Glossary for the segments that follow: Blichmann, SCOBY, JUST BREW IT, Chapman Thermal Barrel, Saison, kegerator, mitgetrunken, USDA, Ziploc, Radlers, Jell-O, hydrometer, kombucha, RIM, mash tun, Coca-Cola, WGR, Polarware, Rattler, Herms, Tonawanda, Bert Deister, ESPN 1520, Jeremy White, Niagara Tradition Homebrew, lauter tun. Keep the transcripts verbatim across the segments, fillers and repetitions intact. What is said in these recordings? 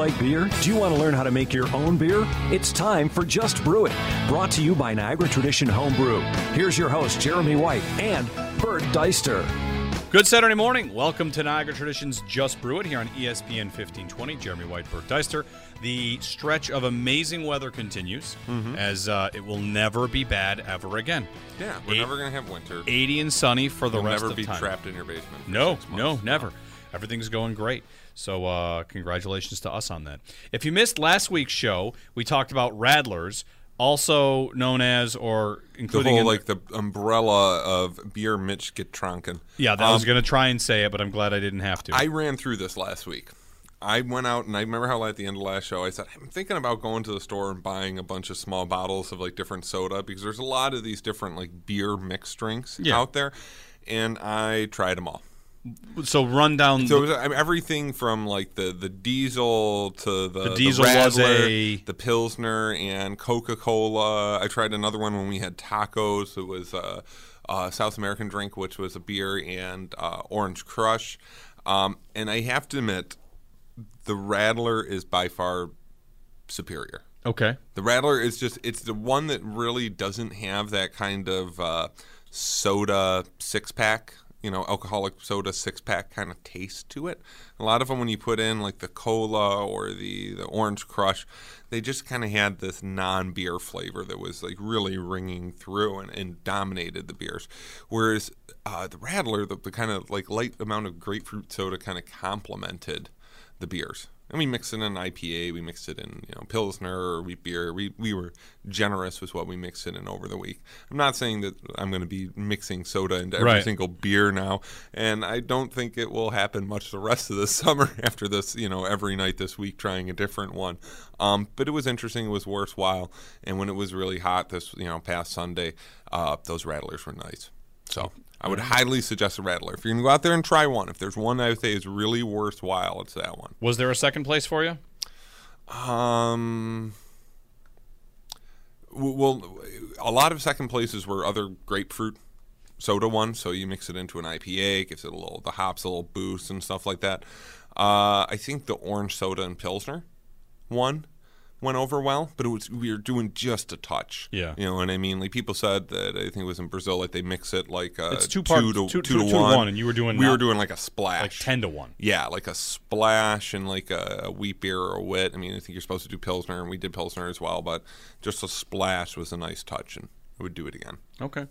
like beer? Do you want to learn how to make your own beer? It's time for Just Brew It, brought to you by Niagara Tradition Homebrew. Here's your host, Jeremy White and Bert Deister. Good Saturday morning. Welcome to Niagara Tradition's Just Brew It here on E S P N fifteen twenty. Jeremy White, Bert Deister. The stretch of amazing weather continues, mm-hmm. as uh, it will never be bad ever again. Yeah, we're Eight, never going to have winter. eighty and sunny for the You'll rest of time. You'll never be trapped in your basement. No, no, never. No. Everything's going great. So uh, congratulations to us on that. If you missed last week's show, we talked about Radlers, also known as, or including... The whole, like, the umbrella of beer mitgetrunken. Yeah, that um, I was going to try and say it, but I'm glad I didn't have to. I ran through this last week. I went out, and I remember how at the end of the last show, I said, I'm thinking about going to the store and buying a bunch of small bottles of, like, different soda, because there's a lot of these different, like, beer mixed drinks yeah. out there, and I tried them all. So run down. So the, I mean, everything from like the, the diesel to the, the diesel the Rattler, was a the Pilsner and Coca-Cola. I tried another one when we had tacos. It was a, a South American drink, which was a beer and uh, Orange Crush. Um, and I have to admit, the Rattler is by far superior. Okay. The Rattler is just it's the one that really doesn't have that kind of uh, soda six pack. You know, alcoholic soda six-pack kind of taste to it. A lot of them, when you put in, like, the cola or the, the Orange Crush, they just kind of had this non-beer flavor that was, like, really ringing through and, and dominated the beers. Whereas uh, the Rattler, the, the kind of, like, light amount of grapefruit soda kind of complemented the beers. And we mixed it in an I P A. We mixed it in, you know, Pilsner or wheat beer. We we were generous with what we mixed it in over the week. I'm not saying that I'm going to be mixing soda into every right. single beer now. And I don't think it will happen much the rest of the summer after this, you know, every night this week trying a different one. Um, but it was interesting. It was worthwhile. And when it was really hot this, you know, past Sunday, uh, those Rattlers were nice. So I would highly suggest a Rattler. If you're going to go out there and try one, if there's one I would say is really worthwhile, it's that one. Was there a second place for you? Um, well, a lot of second places were other grapefruit soda ones, so you mix it into an I P A, gives it a little, the hops a little boost and stuff like that. Uh, I think the orange soda and Pilsner one went over well, but it was we were doing just a touch. Yeah. You know what I mean? Like people said that, I think it was in Brazil, like they mix it like a it's two, part, two, to, two, two, two to one. one and you were doing we were doing like a splash. Like ten to one. Yeah, like a splash and like a, a wheat beer or a wit. I mean, I think you're supposed to do Pilsner, and we did Pilsner as well, but just a splash was a nice touch, and I would do it again. Okay.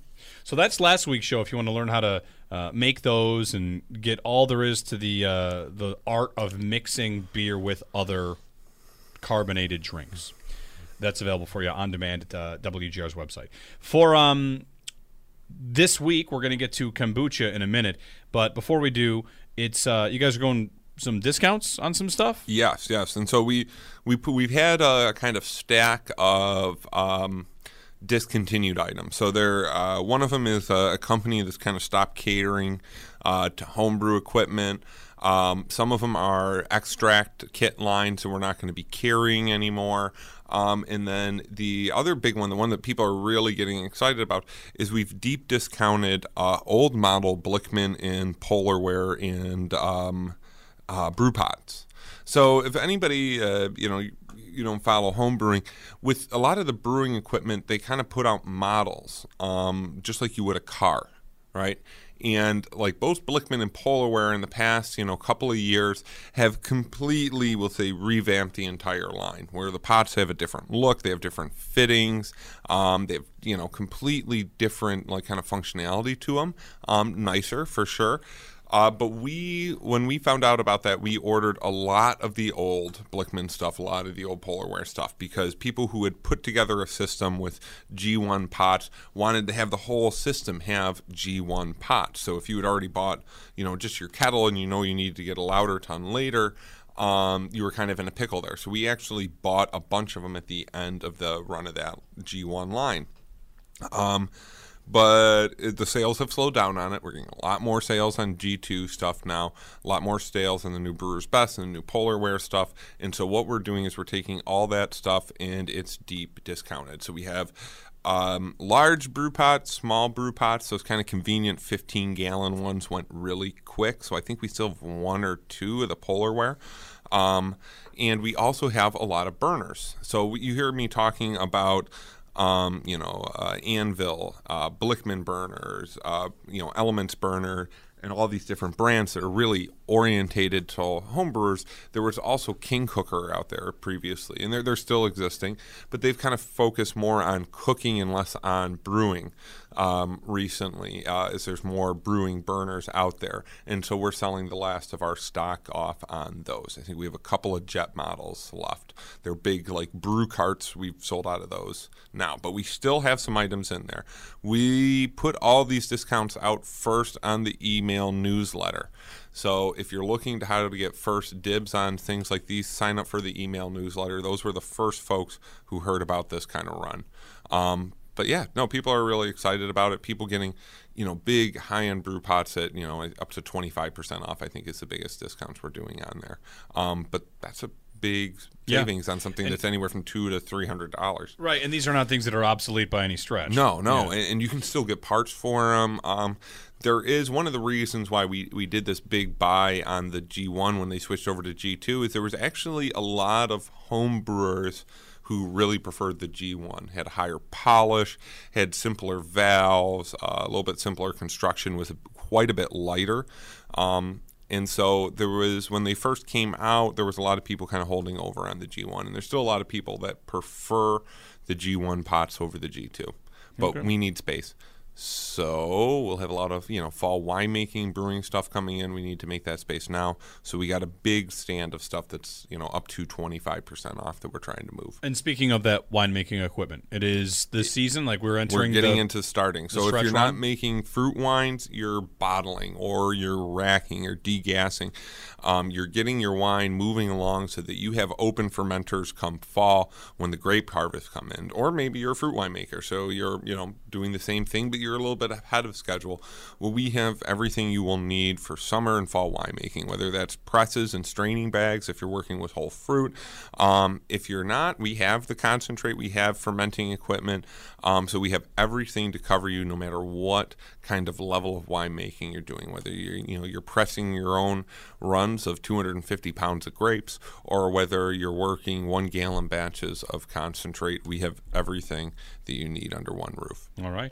So that's last week's show. If you want to learn how to uh, make those and get all there is to the uh, the art of mixing beer with other carbonated drinks, that's available for you on demand at uh, W G R's website. For um, this week, we're going to get to kombucha in a minute, but before we do, it's uh, you guys are going some discounts on some stuff. Yes, yes, and so we we we've had a kind of stack of um, discontinued items. So there, uh, one of them is a, a company that's kind of stopped catering uh, to homebrew equipment. Um, some of them are extract kit lines, so we're not going to be carrying anymore. Um, and then the other big one, the one that people are really getting excited about, is we've deep discounted uh, old model Blichmann and Polarware and um, uh, brew pots. So if anybody, uh, you know, you don't follow home brewing, with a lot of the brewing equipment, they kind of put out models, um, just like you would a car, right? And like both Blichmann and Polarware in the past, you know, couple of years have completely, we'll say, revamped the entire line, where the pots have a different look, they have different fittings, um, they have, you know, completely different like kind of functionality to them, um, nicer for sure. Uh, but we, when we found out about that, we ordered a lot of the old Blichmann stuff, a lot of the old Polarware stuff, because people who had put together a system with G one pots wanted to have the whole system have G one pots. So if you had already bought, you know, just your kettle and you know you need to get a louder ton later, um, you were kind of in a pickle there. So we actually bought a bunch of them at the end of the run of that G one line. Um But the sales have slowed down on it. We're getting a lot more sales on G two stuff now, a lot more sales on the new Brewer's Best and the new Polarware stuff. And so what we're doing is we're taking all that stuff and it's deep discounted. So we have Um, large brew pots, small brew pots, those kind of convenient fifteen-gallon ones went really quick. So I think we still have one or two of the Polarware. Um, and we also have a lot of burners. So you hear me talking about, um, you know, uh, Anvil, uh, Blichmann burners, uh, you know, Elements burner, and all these different brands that are really orientated to homebrewers. There was also King Cooker out there previously, and they're, they're still existing, but they've kind of focused more on cooking and less on brewing um, recently, uh, as there's more brewing burners out there. And so we're selling the last of our stock off on those. I think we have a couple of jet models left. They're big, like, brew carts. We've sold out of those now, but we still have some items in there. We put all these discounts out first on the email. Email newsletter. So if you're looking to how to get first dibs on things like these, sign up for the email newsletter. Those were the first folks who heard about this kind of run. Um, but yeah, no, people are really excited about it. People getting, you know, big high-end brew pots at, you know, up to twenty-five percent off, I think, is the biggest discounts we're doing on there. Um, but that's a big savings yeah. on something and that's anywhere from two to three hundred dollars. Right, and these are not things that are obsolete by any stretch. No, no, yeah. and, and you can still get parts for them. Um, there is one of the reasons why we we did this big buy on the G one when they switched over to G two is there was actually a lot of home brewers who really preferred the G one, had higher polish, had simpler valves, uh, a little bit simpler construction, was quite a bit lighter. Um, And so there was, when they first came out, there was a lot of people kind of holding over on the G one. And there's still a lot of people that prefer the G one pots over the G two. But okay. we need space. So we'll have a lot of, you know, fall winemaking, brewing stuff coming in. We need to make that space now. So we got a big stand of stuff that's, you know, up to twenty-five percent off that we're trying to move. And speaking of that winemaking equipment, it is this season, like we're entering We're getting the, into starting. So if you're not wine? making fruit wines, you're bottling or you're racking or degassing. Um, you're getting your wine moving along so that you have open fermenters come fall when the grape harvest come in. Or maybe you're a fruit winemaker. So you're, you know, doing the same thing, but you're a little bit ahead of schedule. Well, we have everything you will need for summer and fall winemaking, whether that's presses and straining bags, if you're working with whole fruit. Um, if you're not, we have the concentrate, we have fermenting equipment. Um, so we have everything to cover you no matter what kind of level of winemaking you're doing, whether you're, you know, you're pressing your own runs of two hundred fifty pounds of grapes or whether you're working one gallon batches of concentrate. We have everything that you need under one roof. All right.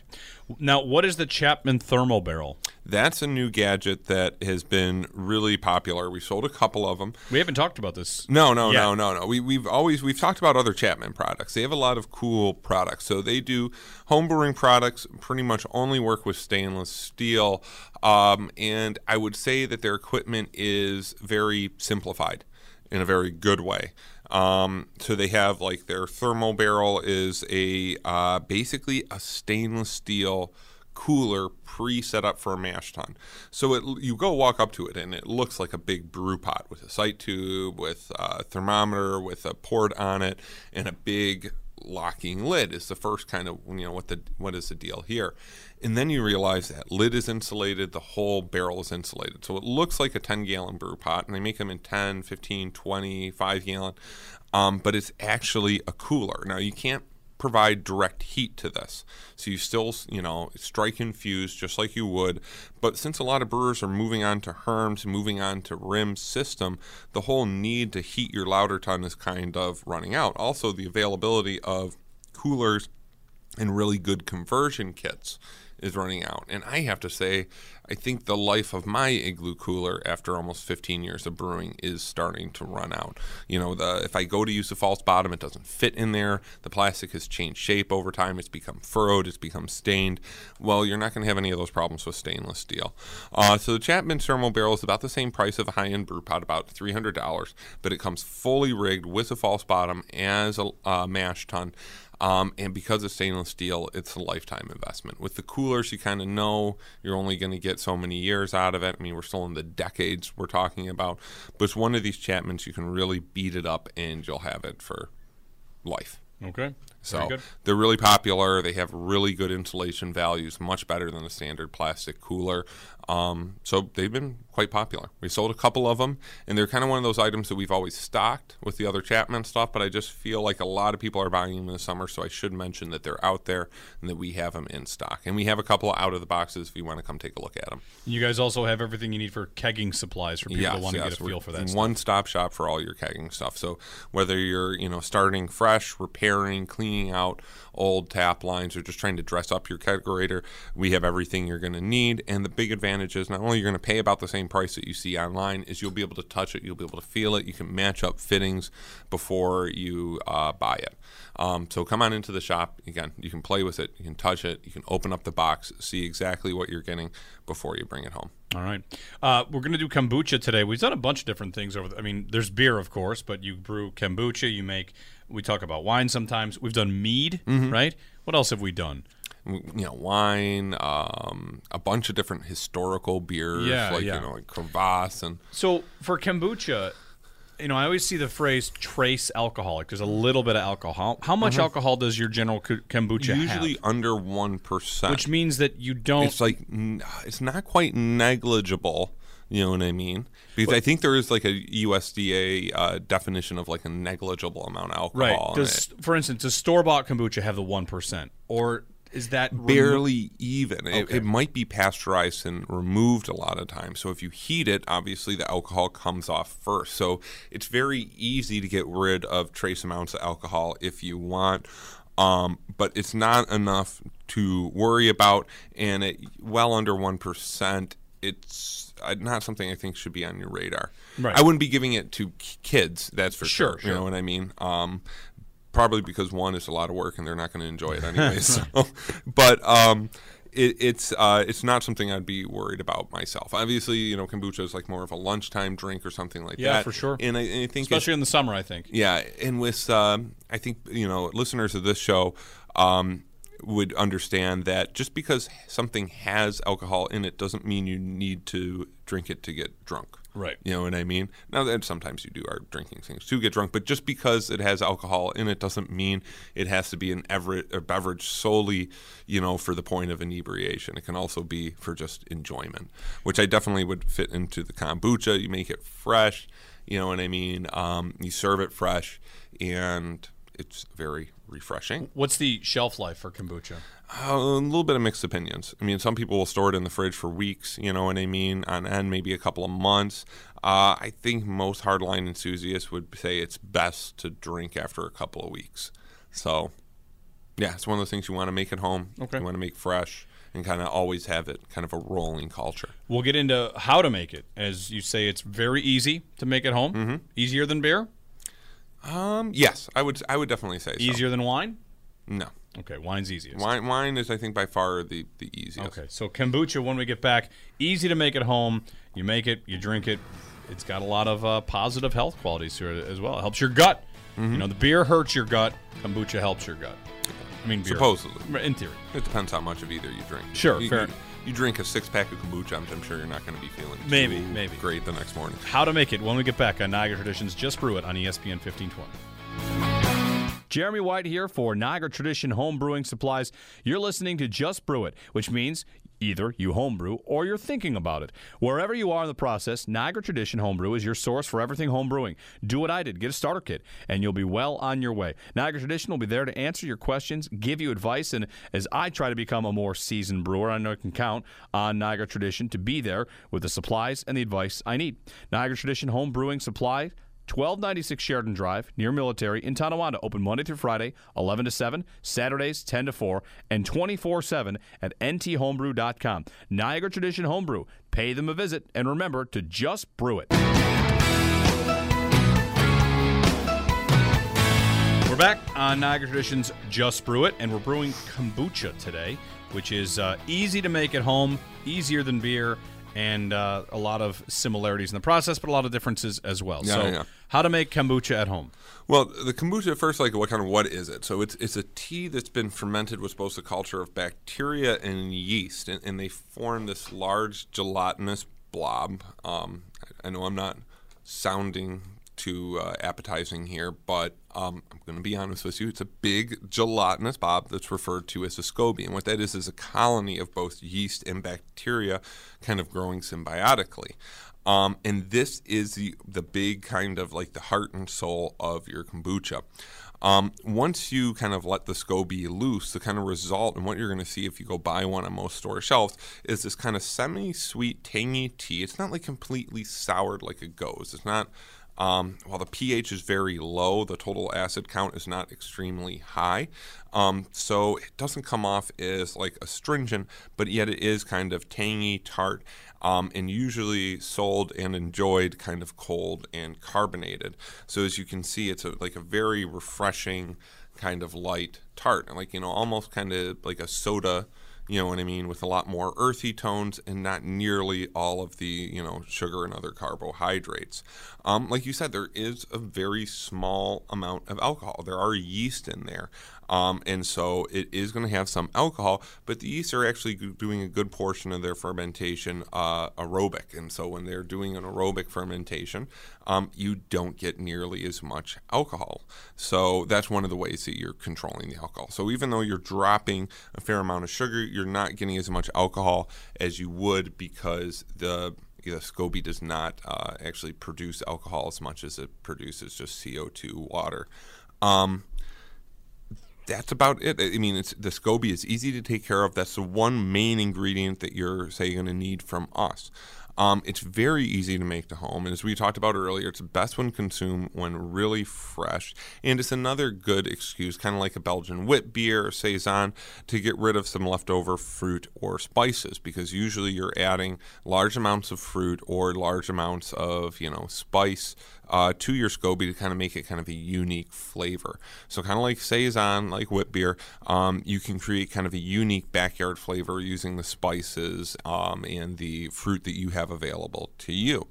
Now, what is the Chapman Thermal Barrel? That's a new gadget that has been really popular. We sold a couple of them. We haven't talked about this. No, no, yet. no, no, no. We, we've always we've talked about other Chapman products. They have a lot of cool products. So they do homebrewing products. Pretty much only work with stainless steel, um, and I would say that their equipment is very simplified in a very good way. Um, so they have, like, their thermal barrel is a uh, basically a stainless steel cooler pre-set up for a mash tun. So it, you go walk up to it, and it looks like a big brew pot with a sight tube, with a thermometer, with a port on it, and a big locking lid is the first kind of, you know, what the what is the deal here. And then you realize that lid is insulated, the whole barrel is insulated. So it looks like a ten-gallon brew pot, and they make them in ten, fifteen, twenty, five-gallon, um, but it's actually a cooler. Now, you can't provide direct heat to this. So you still, you know, strike and fuse just like you would. But since a lot of brewers are moving on to Herms, moving on to R I M system, the whole need to heat your lauter tun is kind of running out. Also, the availability of coolers and really good conversion kits is running out. And I have to say, I think the life of my Igloo cooler after almost fifteen years of brewing is starting to run out. You know, the if I go to use the false bottom, it doesn't fit in there. The plastic has changed shape over time. It's become furrowed. It's become stained. Well, you're not going to have any of those problems with stainless steel. Uh, so the Chapman Thermal Barrel is about the same price of a high-end brew pot, about three hundred dollars, but it comes fully rigged with a false bottom as a uh, mash tun. Um, and because of stainless steel, it's a lifetime investment. With the coolers, you kind of know you're only going to get so many years out of it. I mean, we're still in the decades we're talking about. But it's one of these Chapmans you can really beat it up, and you'll have it for life. Okay. So they're really popular. They have really good insulation values, much better than the standard plastic cooler. Um, so they've been quite popular. We sold a couple of them, and they're kind of one of those items that we've always stocked with the other Chapman stuff, but I just feel like a lot of people are buying them in the summer, so I should mention that they're out there and that we have them in stock. And we have a couple out of the boxes if you want to come take a look at them. You guys also have everything you need for kegging supplies for people yes, that want yes, to get a feel for that stuff. One-stop shop for all your kegging stuff. So whether you're, you know, starting fresh, repairing, cleaning out old tap lines, or just trying to dress up your kegerator, we have everything you're going to need. And the big advantage is not only you're going to pay about the same price that you see online, is you'll be able to touch it, you'll be able to feel it, you can match up fittings before you uh, buy it. Um, so come on into the shop. Again, you can play with it, you can touch it, you can open up the box, see exactly what you're getting before you bring it home. All right. Uh, we're going to do kombucha today. We've done a bunch of different things over the, I mean, there's beer, of course, but you brew kombucha, you make, we talk about wine sometimes. We've done mead, mm-hmm. right? What else have we done? You know, wine, um, a bunch of different historical beers, yeah, like, yeah. you know, like crevasse. And so for kombucha, you know, I always see the phrase trace alcohol. Like there's a little bit of alcohol. How much mm-hmm. alcohol does your general kombucha Usually have? Usually under one percent. Which means that you don't... It's like, it's not quite negligible, you know what I mean? Because but, I think there is like a U S D A uh, definition of like a negligible amount of alcohol. Right. Does, in it. For instance, does store-bought kombucha have the one percent? Or... Is that barely even? Okay. It, it might be pasteurized and removed a lot of times. So if you heat it, obviously the alcohol comes off first. So it's very easy to get rid of trace amounts of alcohol if you want, um, but it's not enough to worry about. And it well under one percent. It's not something I think should be on your radar. Right. I wouldn't be giving it to kids. That's for sure. sure. sure. You know what I mean? Um, Probably because, one, it's a lot of work, and they're not going to enjoy it anyway. So. But um, it, it's uh, it's not something I'd be worried about myself. Obviously, you know, kombucha is like more of a lunchtime drink or something like yeah, that. Yeah, for sure. And I, and I think especially in the summer, I think. Yeah, and with um, I think you know listeners of this show um, would understand that just because something has alcohol in it doesn't mean you need to drink it to get drunk. Right. You know what I mean? Now, that sometimes you do are drinking things to get drunk, but just because it has alcohol in it doesn't mean it has to be an ever- a beverage solely, you know, for the point of inebriation. It can also be for just enjoyment, which I definitely would fit into the kombucha. You make it fresh, you know what I mean? Um, you serve it fresh, and it's very refreshing. What's the shelf life for kombucha? Uh, a little bit of mixed opinions. I mean, some people will store it in the fridge for weeks, you know what I mean, on end, maybe a couple of months. Uh, I think most hardline enthusiasts would say it's best to drink after a couple of weeks. So, yeah, it's one of those things you want to make at home. Okay. You want to make fresh and kind of always have it, kind of a rolling culture. We'll get into how to make it. As you say, it's very easy to make at home, mm-hmm. easier than beer. Um. Yes, I would. I would definitely say easier so. Than wine. No. Okay, wine's easiest. Wine, wine is, I think, by far the, the easiest. Okay, so kombucha, when we get back, easy to make at home. You make it, you drink it. It's got a lot of uh, positive health qualities to it as well. It helps your gut. Mm-hmm. You know, the beer hurts your gut. Kombucha helps your gut. I mean, beer. Supposedly. In theory. It depends how much of either you drink. Sure, you, fair enough. You drink a six-pack of kombucha, I'm, I'm sure you're not going to be feeling maybe, maybe. great the next morning. How to make it when we get back on Niagara Traditions. Just Brew It on E S P N fifteen twenty. Jeremy White here for Niagara Tradition Home Brewing Supplies. You're listening to Just Brew It, which means either you homebrew or you're thinking about it. Wherever you are in the process, Niagara Tradition Homebrew is your source for everything homebrewing. Do what I did. Get a starter kit, and you'll be well on your way. Niagara Tradition will be there to answer your questions, give you advice, and as I try to become a more seasoned brewer, I know I can count on Niagara Tradition to be there with the supplies and the advice I need. Niagara Tradition Homebrewing Supplies, twelve ninety-six Sheridan Drive, near Military, in Tonawanda. Open Monday through Friday, eleven to seven, Saturdays, ten to four, and twenty-four seven at N T homebrew dot com. Niagara Tradition Homebrew. Pay them a visit, and remember to just brew it. We're back on Niagara Tradition's Just Brew It, and we're brewing kombucha today, which is uh, easy to make at home, easier than beer, and uh, a lot of similarities in the process, but a lot of differences as well. Yeah, so yeah. How to make kombucha at home. Well, the kombucha, first, like, what kind of what is it? So it's it's a tea that's been fermented with both a culture of bacteria and yeast, and, and they form this large gelatinous blob. Um, I know I'm not sounding too uh, appetizing here, but um, I'm going to be honest with you. It's a big gelatinous bob that's referred to as a SCOBY. And what that is is a colony of both yeast and bacteria kind of growing symbiotically. Um, and this is the, the big kind of like the heart and soul of your kombucha. Um, once you kind of let the SCOBY loose, the kind of result and what you're going to see if you go buy one on most store shelves is this kind of semi-sweet, tangy tea. It's not like completely soured like it goes. It's not, um, while the pH is very low, the total acid count is not extremely high. Um, so it doesn't come off as like astringent, but yet it is kind of tangy, tart, um, and usually sold and enjoyed kind of cold and carbonated. So as you can see, it's a, like a very refreshing kind of light tart, like, you know, almost kind of like a soda, you know what I mean, with a lot more earthy tones and not nearly all of the, you know, sugar and other carbohydrates. Um, like you said, there is a very small amount of alcohol. There are yeast in there. Um, and so it is going to have some alcohol, but the yeast are actually doing a good portion of their fermentation uh, aerobic. And so when they're doing an aerobic fermentation, um, you don't get nearly as much alcohol. So that's one of the ways that you're controlling the alcohol. So even though you're dropping a fair amount of sugar, you're not getting as much alcohol as you would because the The SCOBY does not uh, actually produce alcohol as much as it produces just C O two, water. Um, that's about it. I mean, it's, the SCOBY is easy to take care of. That's the one main ingredient that you're, say, going to need from us. Um, it's very easy to make to home, and as we talked about earlier, it's best when consumed when really fresh, and it's another good excuse, kind of like a Belgian wit beer or Saison, to get rid of some leftover fruit or spices, because usually you're adding large amounts of fruit or large amounts of, you know, spice uh, to your SCOBY to kind of make it kind of a unique flavor. So kind of like Saison, like wit beer, um, you can create kind of a unique backyard flavor using the spices um, and the fruit that you have available to you.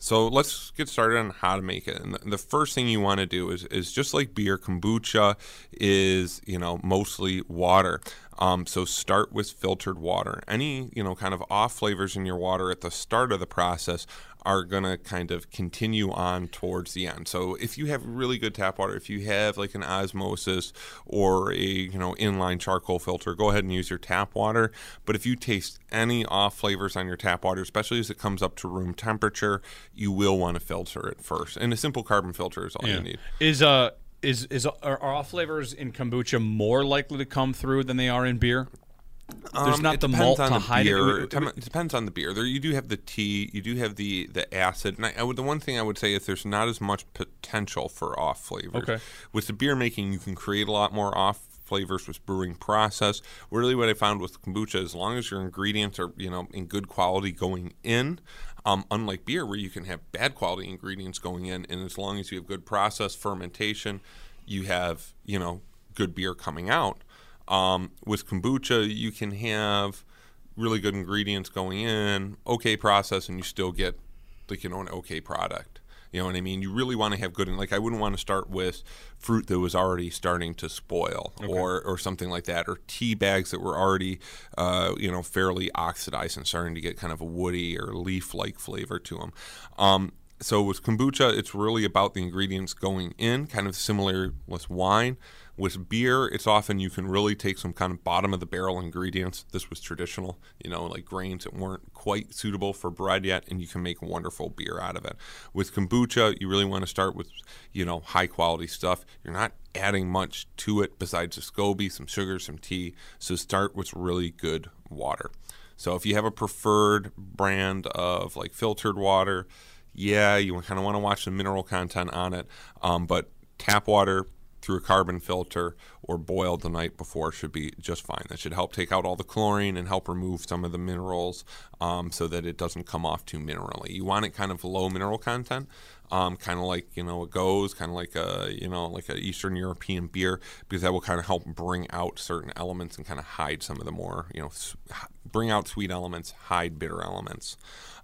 So let's get started on how to make it. And the first thing you want to do is, is just like beer, kombucha is, you know, mostly water. Um, so start with filtered water. Any, you know, kind of off flavors in your water at the start of the process are going to kind of continue on towards the end. So if you have really good tap water, if you have like an osmosis or a, you know, inline charcoal filter, go ahead and use your tap water. But if you taste any off flavors on your tap water, especially as it comes up to room temperature, you will want to filter it first. And a simple carbon filter is all yeah. you need. Is uh is is are off flavors in kombucha more likely to come through than they are in beer? There's um, not the malt to hide it. It, it. It depends on the beer. There, you do have the tea. You do have the, the acid. And I, I would, the one thing I would say is there's not as much potential for off flavors. Okay. With the beer making, you can create a lot more off flavors with brewing process. Really what I found with kombucha, as long as your ingredients are, you know, in good quality going in, Um, unlike beer where you can have bad quality ingredients going in, and as long as you have good process fermentation, you have, you know, good beer coming out. Um, with kombucha, you can have really good ingredients going in, okay process, and you still get, like, you know, an okay product. You know what I mean? You really want to have good, and like I wouldn't want to start with fruit that was already starting to spoil, okay, or or something like that, or tea bags that were already, uh, you know, fairly oxidized and starting to get kind of a woody or leaf-like flavor to them. Um, so with kombucha, it's really about the ingredients going in, kind of similar with wine. With beer, it's often you can really take some kind of bottom-of-the-barrel ingredients. This was traditional, you know, like grains that weren't quite suitable for bread yet, and you can make wonderful beer out of it. With kombucha, you really want to start with, you know, high-quality stuff. You're not adding much to it besides the SCOBY, some sugar, some tea. So start with really good water. So if you have a preferred brand of, like, filtered water, yeah, you kind of want to watch the mineral content on it, um, but tap water through a carbon filter or boiled the night before should be just fine. That should help take out all the chlorine and help remove some of the minerals um, so that it doesn't come off too minerally. You want it kind of low mineral content, um, kind of like, you know, it goes, kind of like a, you know, like an Eastern European beer, because that will kind of help bring out certain elements and kind of hide some of the more, you know, bring out sweet elements, hide bitter elements.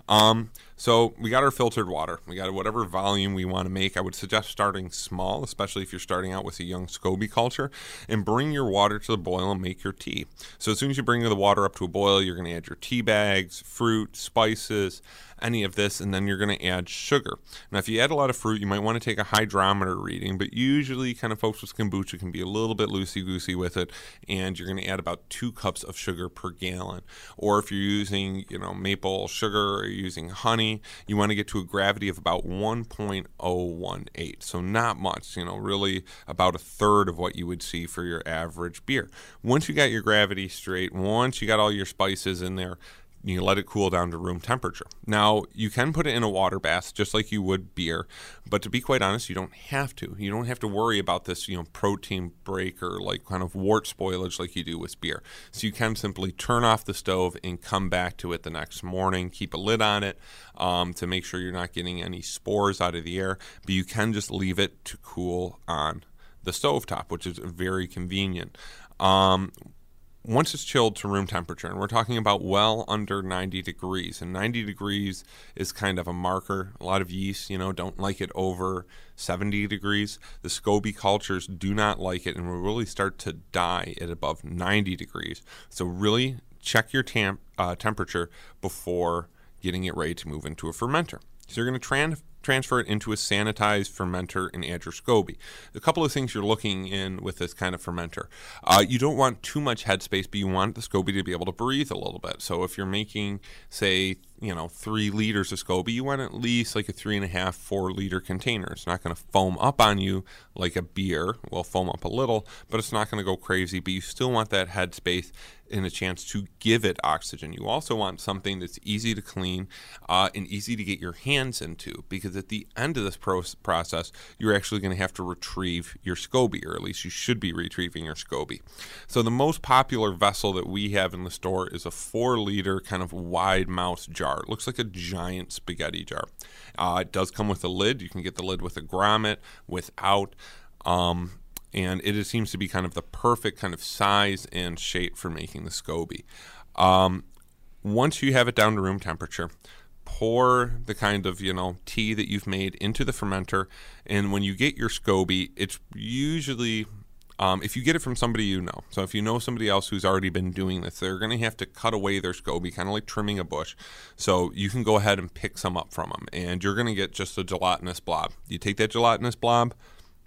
Um, so we got our filtered water. We got whatever volume we want to make. I would suggest starting small, especially if you're starting out with a young SCOBY culture, and bring your water to the boil and make your tea. So as soon as you bring the water up to a boil, you're going to add your tea bags, fruit, spices, any of this, and then you're going to add sugar. Now, if you you add a lot of fruit, you might want to take a hydrometer reading, but usually kind of folks with kombucha can be a little bit loosey-goosey with it, and you're going to add about two cups of sugar per gallon. Or if you're using, you know, maple sugar or using honey, you want to get to a gravity of about one point oh one eight, so not much, you know, really about a third of what you would see for your average beer. Once you got your gravity straight, once you got all your spices in there, you let it cool down to room temperature. Now, you can put it in a water bath just like you would beer, but to be quite honest, you don't have to. You don't have to worry about this, you know, protein break or like kind of wort spoilage like you do with beer. So you can simply turn off the stove and come back to it the next morning, keep a lid on it um, to make sure you're not getting any spores out of the air, but you can just leave it to cool on the stovetop, which is very convenient. Um, Once it's chilled to room temperature, and we're talking about well under ninety degrees, and ninety degrees is kind of a marker. A lot of yeast, you know, don't like it over seventy degrees. The SCOBY cultures do not like it and will really start to die at above ninety degrees. So really check your temp, uh, temperature before getting it ready to move into a fermenter. So you're going to tran transfer it into a sanitized fermenter and add your SCOBY. A couple of things you're looking in with this kind of fermenter. Uh, you don't want too much headspace, but you want the SCOBY to be able to breathe a little bit. So if you're making, say, you know, three liters of SCOBY, you want at least like a three and a half, four liter container. It's not going to foam up on you like a beer. Well, foam up a little, but it's not going to go crazy, but you still want that headspace and a chance to give it oxygen. You also want something that's easy to clean uh, and easy to get your hands into, because at the end of this pro process, you're actually going to have to retrieve your SCOBY, or at least you should be retrieving your SCOBY. So the most popular vessel that we have in the store is a four liter kind of wide mouth jar. It looks like a giant spaghetti jar. Uh, it does come with a lid. You can get the lid with a grommet, without. Um, and it seems to be kind of the perfect kind of size and shape for making the SCOBY. Um, once you have it down to room temperature, pour the kind of, you know, tea that you've made into the fermenter. And when you get your SCOBY, it's usually... Um, if you get it from somebody you know, so if you know somebody else who's already been doing this, they're going to have to cut away their SCOBY, kind of like trimming a bush. So you can go ahead and pick some up from them, and you're going to get just a gelatinous blob. You take that gelatinous blob,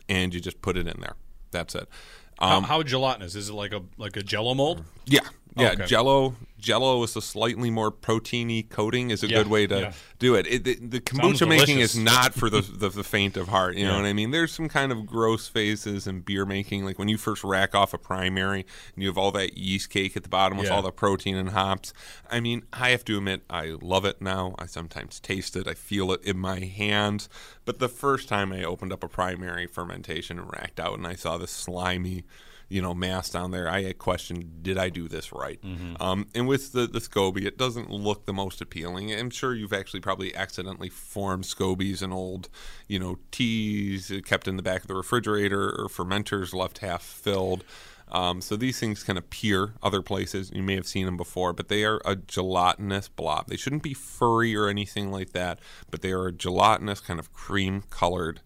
and you just put it in there. That's it. Um, how, how gelatinous? Is it like a like a Jell-O mold? Yeah, yeah. Oh, okay. Jell-O, Jell-O is a slightly more proteiny coating. Is a yeah, good way to yeah. do it. it the, the kombucha making is not for the, the the faint of heart. You yeah. know what I mean? There's some kind of gross phases in beer making, like when you first rack off a primary and you have all that yeast cake at the bottom with yeah. all the protein and hops. I mean, I have to admit, I love it now. I sometimes taste it. I feel it in my hands. But the first time I opened up a primary fermentation and racked out, and I saw this slimy, you know, mass down there, I had questioned, did I do this right? Mm-hmm. Um, and with the, the SCOBY, it doesn't look the most appealing. I'm sure you've actually probably accidentally formed SCOBYs in old, you know, teas kept in the back of the refrigerator or fermenters left half filled. Um, so these things can appear other places. You may have seen them before, but they are a gelatinous blob. They shouldn't be furry or anything like that, but they are a gelatinous kind of cream-colored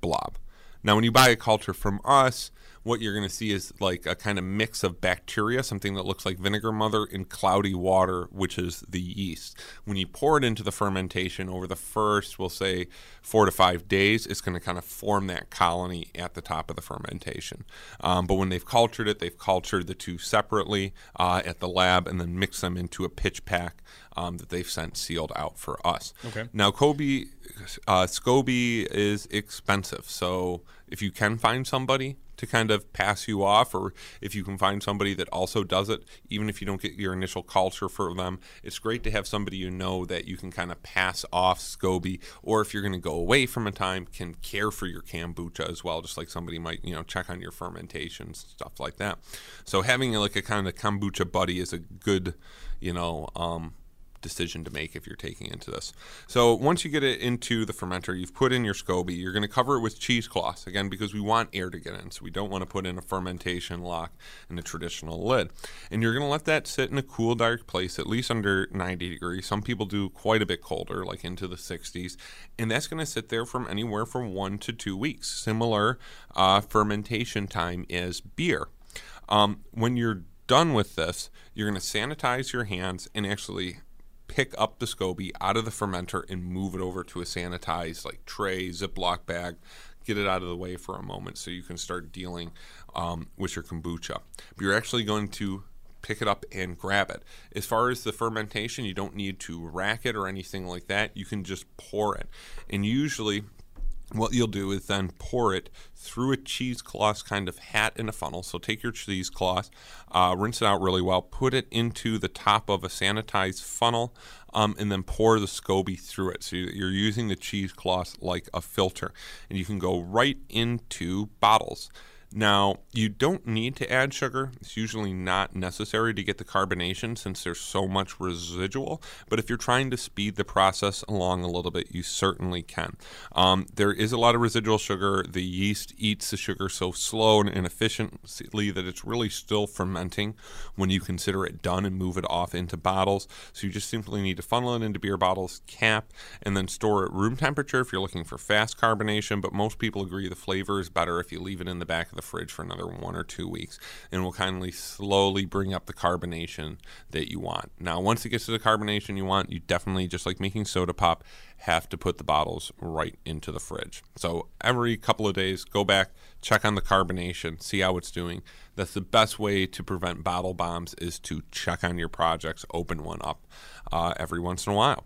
blob. Now, when you buy a culture from us, what you're going to see is like a kind of mix of bacteria, something that looks like vinegar mother, in cloudy water, which is the yeast. When you pour it into the fermentation over the first, we'll say, four to five days, it's going to kind of form that colony at the top of the fermentation. Um, but when they've cultured it, they've cultured the two separately uh, at the lab and then mixed them into a pitch pack um, that they've sent sealed out for us. Okay. Now, Kobe, uh, SCOBY is expensive, so if you can find somebody to kind of pass you off, or if you can find somebody that also does it, even if you don't get your initial culture for them, it's great to have somebody you know that you can kind of pass off SCOBY, or if you're going to go away from a time, can care for your kombucha as well, just like somebody might, you know, check on your fermentation, stuff like that. So having like a kind of kombucha buddy is a good, you know, um, decision to make if you're taking into this. So once you get it into the fermenter, you've put in your SCOBY, you're going to cover it with cheesecloths, again, because we want air to get in, so we don't want to put in a fermentation lock and a traditional lid. And you're going to let that sit in a cool, dark place, at least under ninety degrees. Some people do quite a bit colder, like into the sixties, and that's going to sit there from anywhere from one to two weeks, similar uh, fermentation time as beer. Um, when you're done with this, you're going to sanitize your hands and actually pick up the SCOBY out of the fermenter and move it over to a sanitized like tray, Ziploc bag, get it out of the way for a moment so you can start dealing um, with your kombucha. But you're actually going to pick it up and grab it. As far as the fermentation, you don't need to rack it or anything like that. You can just pour it. And usually what you'll do is then pour it through a cheesecloth kind of hat in a funnel. So take your cheesecloth, uh, rinse it out really well, put it into the top of a sanitized funnel, um, and then pour the SCOBY through it. So you're using the cheesecloth like a filter. And you can go right into bottles. Now, you don't need to add sugar. It's usually not necessary to get the carbonation since there's so much residual. But if you're trying to speed the process along a little bit, you certainly can. Um, there is a lot of residual sugar. The yeast eats the sugar so slow and inefficiently that it's really still fermenting when you consider it done and move it off into bottles. So you just simply need to funnel it into beer bottles, cap, and then store at room temperature if you're looking for fast carbonation. But most people agree the flavor is better if you leave it in the back of the the fridge for another one or two weeks and will kindly slowly bring up the carbonation that you want. Now, once it gets to the carbonation you want, you definitely, just like making soda pop, have to put the bottles right into the fridge. So every couple of days, go back, check on the carbonation, see how it's doing. That's the best way to prevent bottle bombs, is to check on your projects, open one up uh, every once in a while.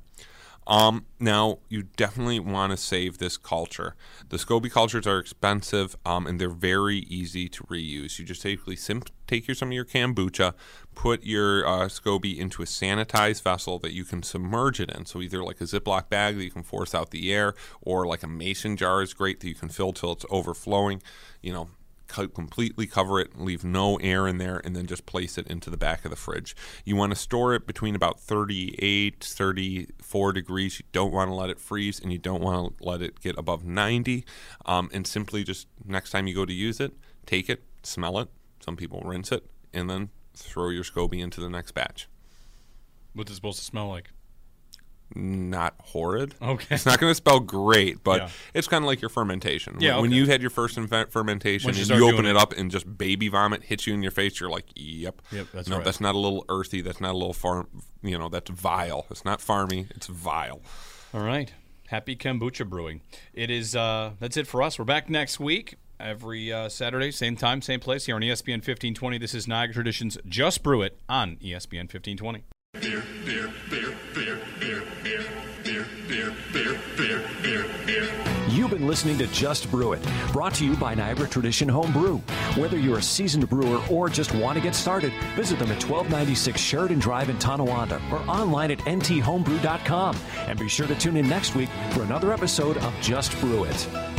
Um, now, you definitely want to save this culture. The SCOBY cultures are expensive, um, and they're very easy to reuse. You just basically simply take your, some of your kombucha, put your uh, SCOBY into a sanitized vessel that you can submerge it in. So either like a Ziploc bag that you can force out the air, or like a mason jar is great that you can fill till it's overflowing. You know, completely cover it, leave no air in there, and then just place it into the back of the fridge. You want to store it between about thirty-eight, thirty-four degrees. You don't want to let it freeze, and you don't want to let it get above ninety. Um, and simply just next time you go to use it, take it, smell it. Some people rinse it, and then throw your SCOBY into the next batch. What's it supposed to smell like? Not horrid. Okay. It's not going to spell great, but yeah. It's kind of like your fermentation. Yeah, when okay. you had your first infe- fermentation and you open it up and just baby vomit hits you in your face, you're like, yep. Yep, that's no, right. That's not a little earthy. That's not a little farm. You know, that's vile. It's not farmy. It's vile. All right. Happy kombucha brewing. It is. Uh, that's it for us. We're back next week. Every uh, Saturday, same time, same place here on E S P N fifteen twenty. This is Niagara Traditions Just Brew It on E S P N fifteen twenty. Beer, beer, beer, beer, beer, beer, beer, beer, beer, beer, beer, beer. You've been listening to Just Brew It, brought to you by Niagara Tradition Homebrew. Whether you're a seasoned brewer or just want to get started, visit them at twelve ninety-six Sheridan Drive in Tonawanda or online at n t homebrew dot com. And be sure to tune in next week for another episode of Just Brew It.